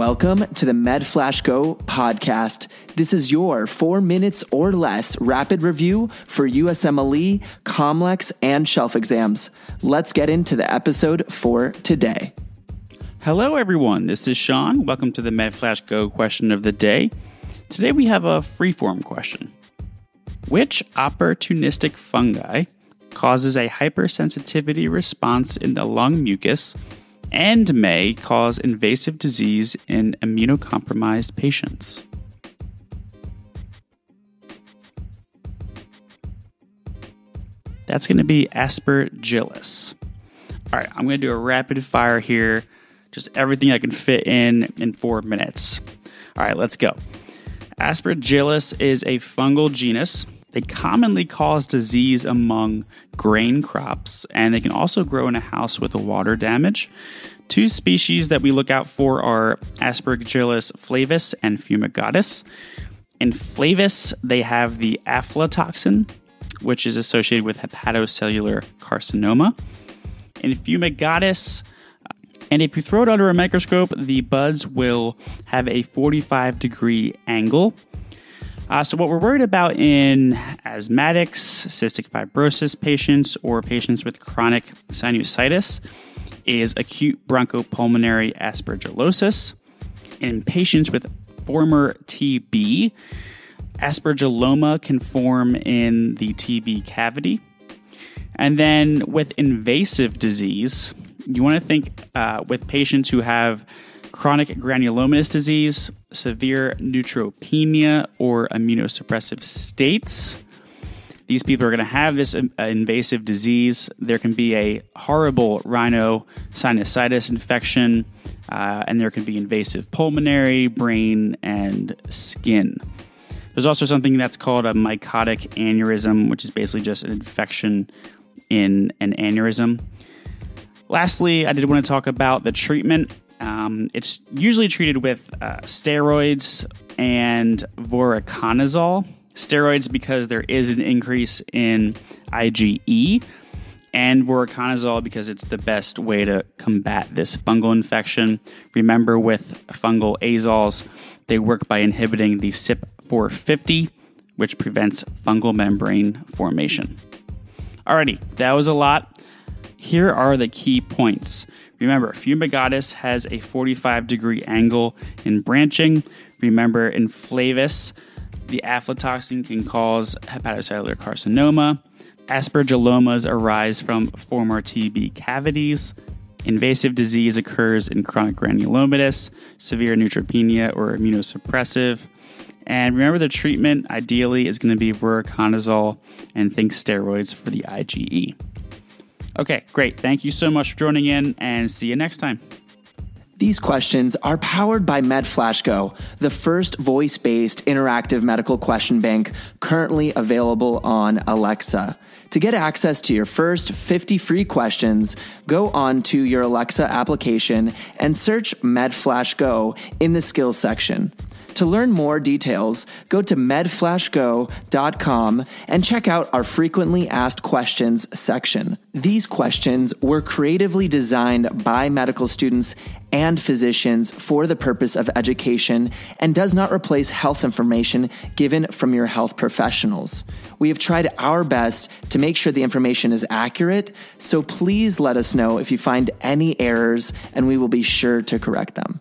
Welcome to the MedFlashGo podcast. This is your 4 minutes or less rapid review for USMLE, Comlex, and shelf exams. Let's get into the episode for today. Hello, everyone. This is Sean. Welcome to the MedFlashGo question of the day. Today we have a freeform question. Which opportunistic fungi causes a hypersensitivity response in the lung mucus and may cause invasive disease in immunocompromised patients? That's going to be Aspergillus. All right, I'm going to do a rapid fire here. Just everything I can fit in 4 minutes. All right, let's go. Aspergillus is a fungal genus. They commonly cause disease among grain crops, and they can also grow in a house with water damage. Two species that we look out for are Aspergillus flavus and fumigatus. In flavus, they have the aflatoxin, which is associated with hepatocellular carcinoma. In fumigatus, and if you throw it under a microscope, the buds will have a 45-degree angle. So what we're worried about in asthmatics, cystic fibrosis patients, or patients with chronic sinusitis is acute bronchopulmonary aspergillosis. In patients with former TB, aspergilloma can form in the TB cavity. And then with invasive disease, you want to think with patients who have chronic granulomatous disease, severe neutropenia, or immunosuppressive states. These people are going to have this invasive disease. There can be a horrible rhino sinusitis infection, and there can be invasive pulmonary, brain, and skin. There's also something that's called a mycotic aneurysm, which is basically just an infection in an aneurysm. Lastly, I did want to talk about the treatment. It's usually treated with steroids and voriconazole. Steroids because there is an increase in IgE, and voriconazole because it's the best way to combat this fungal infection. Remember, with fungal azoles, they work by inhibiting the CYP450, which prevents fungal membrane formation. Alrighty, that was a lot. Here are the key points. Remember, fumigatus has a 45-degree angle in branching. Remember, in flavus, the aflatoxin can cause hepatocellular carcinoma. Aspergillomas arise from former TB cavities. Invasive disease occurs in chronic granulomatous, severe neutropenia, or immunosuppressive. And remember, the treatment ideally is going to be voriconazole, and think steroids for the IgE. Okay, great. Thank you so much for joining in, and see you next time. These questions are powered by MedFlashGo, the first voice-based interactive medical question bank currently available on Alexa. To get access to your first 50 free questions, go on to your Alexa application and search MedFlashGo in the skills section. To learn more details, go to medflashgo.com and check out our frequently asked questions section. These questions were creatively designed by medical students and physicians for the purpose of education and does not replace health information given from your health professionals. We have tried our best to make sure the information is accurate, so please let us know if you find any errors and we will be sure to correct them.